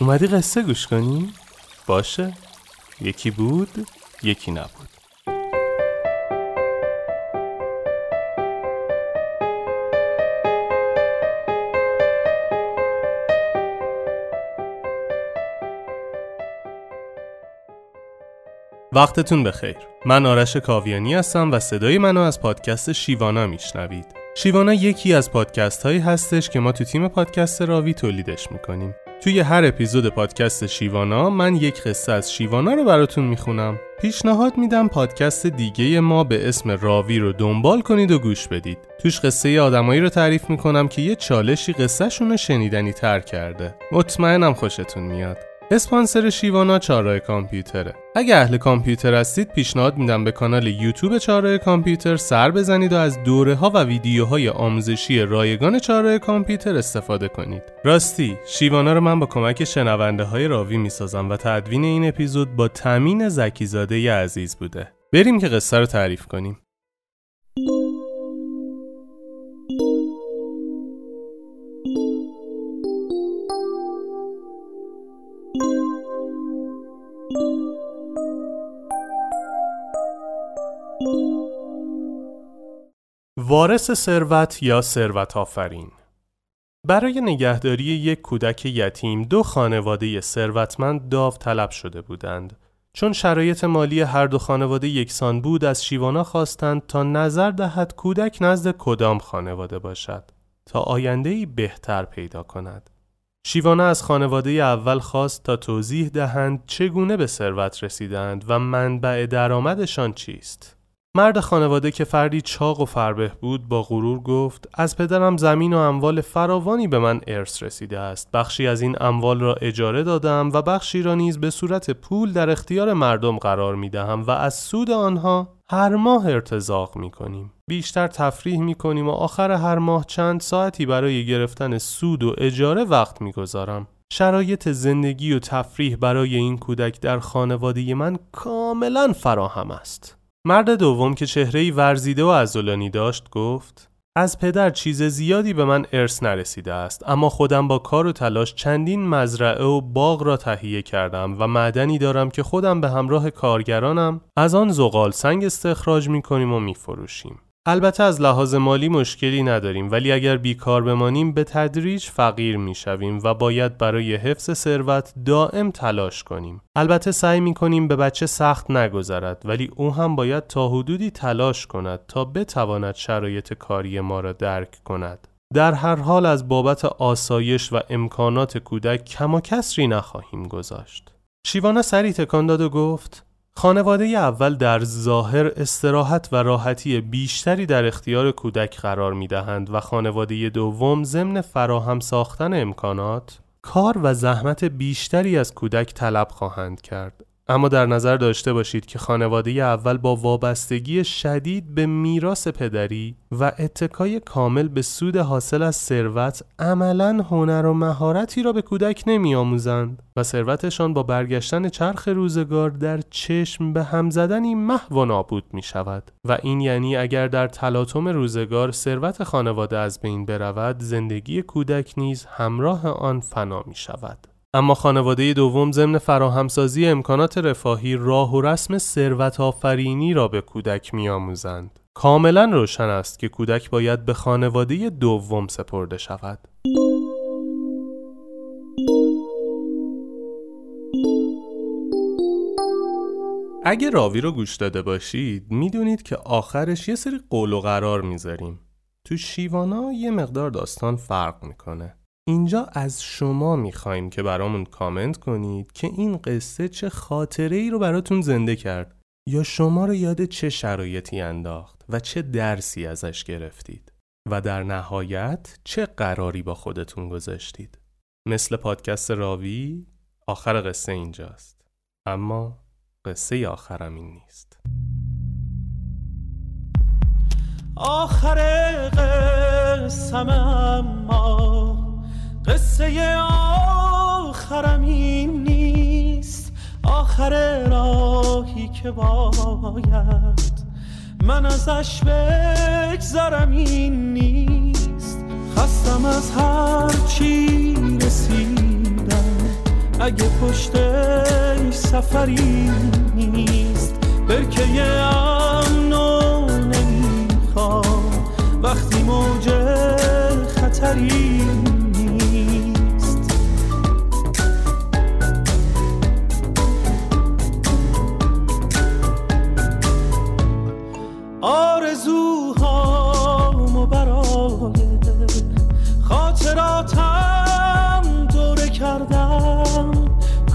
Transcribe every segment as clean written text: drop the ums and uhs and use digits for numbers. اومدی قصه گوش کنی؟ باشه، یکی بود یکی نبود. وقتتون بخیر. من آرش کاویانی هستم و صدای منو از پادکست شیوانا میشنوید. شیوانا یکی از پادکست هایی هستش که ما تو تیم پادکست راوی تولیدش میکنیم. توی هر اپیزود پادکست شیوانا من یک قصه از شیوانا رو براتون میخونم. پیشنهاد میدم پادکست دیگه ما به اسم راوی رو دنبال کنید و گوش بدید. توش قصه آدمایی رو تعریف میکنم که یه چالشی قصه شون شنیدنی تر کرده. مطمئنم خوشتون میاد. اسپانسر شیوانا چاره ای کامپیوتره. اگه اهل کامپیوتر هستید پیشنهاد میدم به کانال یوتیوب چاره ای کامپیوتر سر بزنید و از دوره‌ها و ویدیوهای آموزشی رایگان چاره ای کامپیوتر استفاده کنید. راستی شیوانا رو من با کمک شنونده‌های راوی میسازم و تدوین این اپیزود با تامین زکی زاده ی عزیز بوده. بریم که قصه رو تعریف کنیم. وارث ثروت یا ثروت آفرین. برای نگهداری یک کودک یتیم دو خانواده ثروتمند داوطلب شده بودند. چون شرایط مالی هر دو خانواده یکسان بود از شیوانا خواستند تا نظر دهد کودک نزد کدام خانواده باشد تا آینده‌ای بهتر پیدا کند. شیوانا از خانواده اول خواست تا توضیح دهند چگونه به ثروت رسیدند و منبع درآمدشان چیست. مرد خانواده که فردی چاق و فربه بود با غرور گفت: از پدرم زمین و اموال فراوانی به من ارث رسیده است. بخشی از این اموال را اجاره دادم و بخشی را نیز به صورت پول در اختیار مردم قرار می دهم و از سود آنها هر ماه ارتزاق می کنیم. بیشتر تفریح می کنیم و آخر هر ماه چند ساعتی برای گرفتن سود و اجاره وقت می گذارم. شرایط زندگی و تفریح برای این کودک در خانواده من کاملا فراهم است. مرد دوم که چهره‌ای ورزیده و عضلانی داشت گفت: از پدر چیز زیادی به من ارث نرسیده است، اما خودم با کار و تلاش چندین مزرعه و باغ را تهیه کردم و معدنی دارم که خودم به همراه کارگرانم از آن زغال سنگ استخراج می‌کنیم و می‌فروشیم. البته از لحاظ مالی مشکلی نداریم، ولی اگر بیکار بمانیم به تدریج فقیر میشویم و باید برای حفظ ثروت دائم تلاش کنیم. البته سعی میکنیم به بچه سخت نگذرد، ولی او هم باید تا حدودی تلاش کند تا بتواند شرایط کاری ما را درک کند. در هر حال از بابت آسایش و امکانات کودک کم و کسری نخواهیم گذاشت. شیوانا سری تکان داد و گفت: خانواده اول در ظاهر استراحت و راحتی بیشتری در اختیار کودک قرار می‌دهند و خانواده دوم ضمن فراهم ساختن امکانات کار و زحمت بیشتری از کودک طلب خواهند کرد. اما در نظر داشته باشید که خانواده اول با وابستگی شدید به میراث پدری و اتکای کامل به سود حاصل از ثروت عملاً هنر و مهارتی را به کودک نمی‌آموزند و ثروتشان با برگشتن چرخ روزگار در چشم به هم زدنی محو و نابود می‌شود و این یعنی اگر در تلاطم روزگار ثروت خانواده از بین برود زندگی کودک نیز همراه آن فنا می‌شود. اما خانواده دوم ضمن فراهمسازی امکانات رفاهی راه و رسم ثروت آفرینی را به کودک می‌آموزند. کاملا روشن است که کودک باید به خانواده دوم سپرده شود. اگه راوی رو گوش داده باشید می‌دونید که آخرش یه سری قول و قرار می‌ذاریم. تو شیوانا یه مقدار داستان فرق می‌کنه. اینجا از شما میخوایم که برامون کامنت کنید که این قصه چه خاطره ای رو براتون زنده کرد یا شما رو یاد چه شرایطی انداخت و چه درسی ازش گرفتید و در نهایت چه قراری با خودتون گذاشتید. مثل پادکست راوی آخر قصه اینجاست، اما قصه آخرم این نیست. آخر قسم اما قصه آخرم این نیست. آخر راهی که باید من ازش بگذرم این نیست. خستم از هر چی رسیدم، اگه پشتش سفری نیست، برکه امن و نمیخوام وقتی موج خطری نیست. آرزوهامو برای خاطراتم دوره کردم،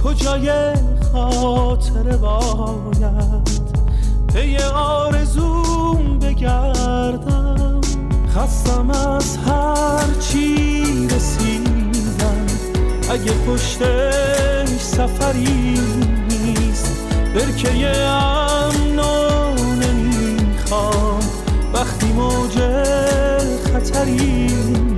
کجای خاطره باید پی آرزوم بگردم. خستم از هر چی رسیدم، اگه پشتش سفری نیست، برکه امن و نمیخوام وقتی موج خطری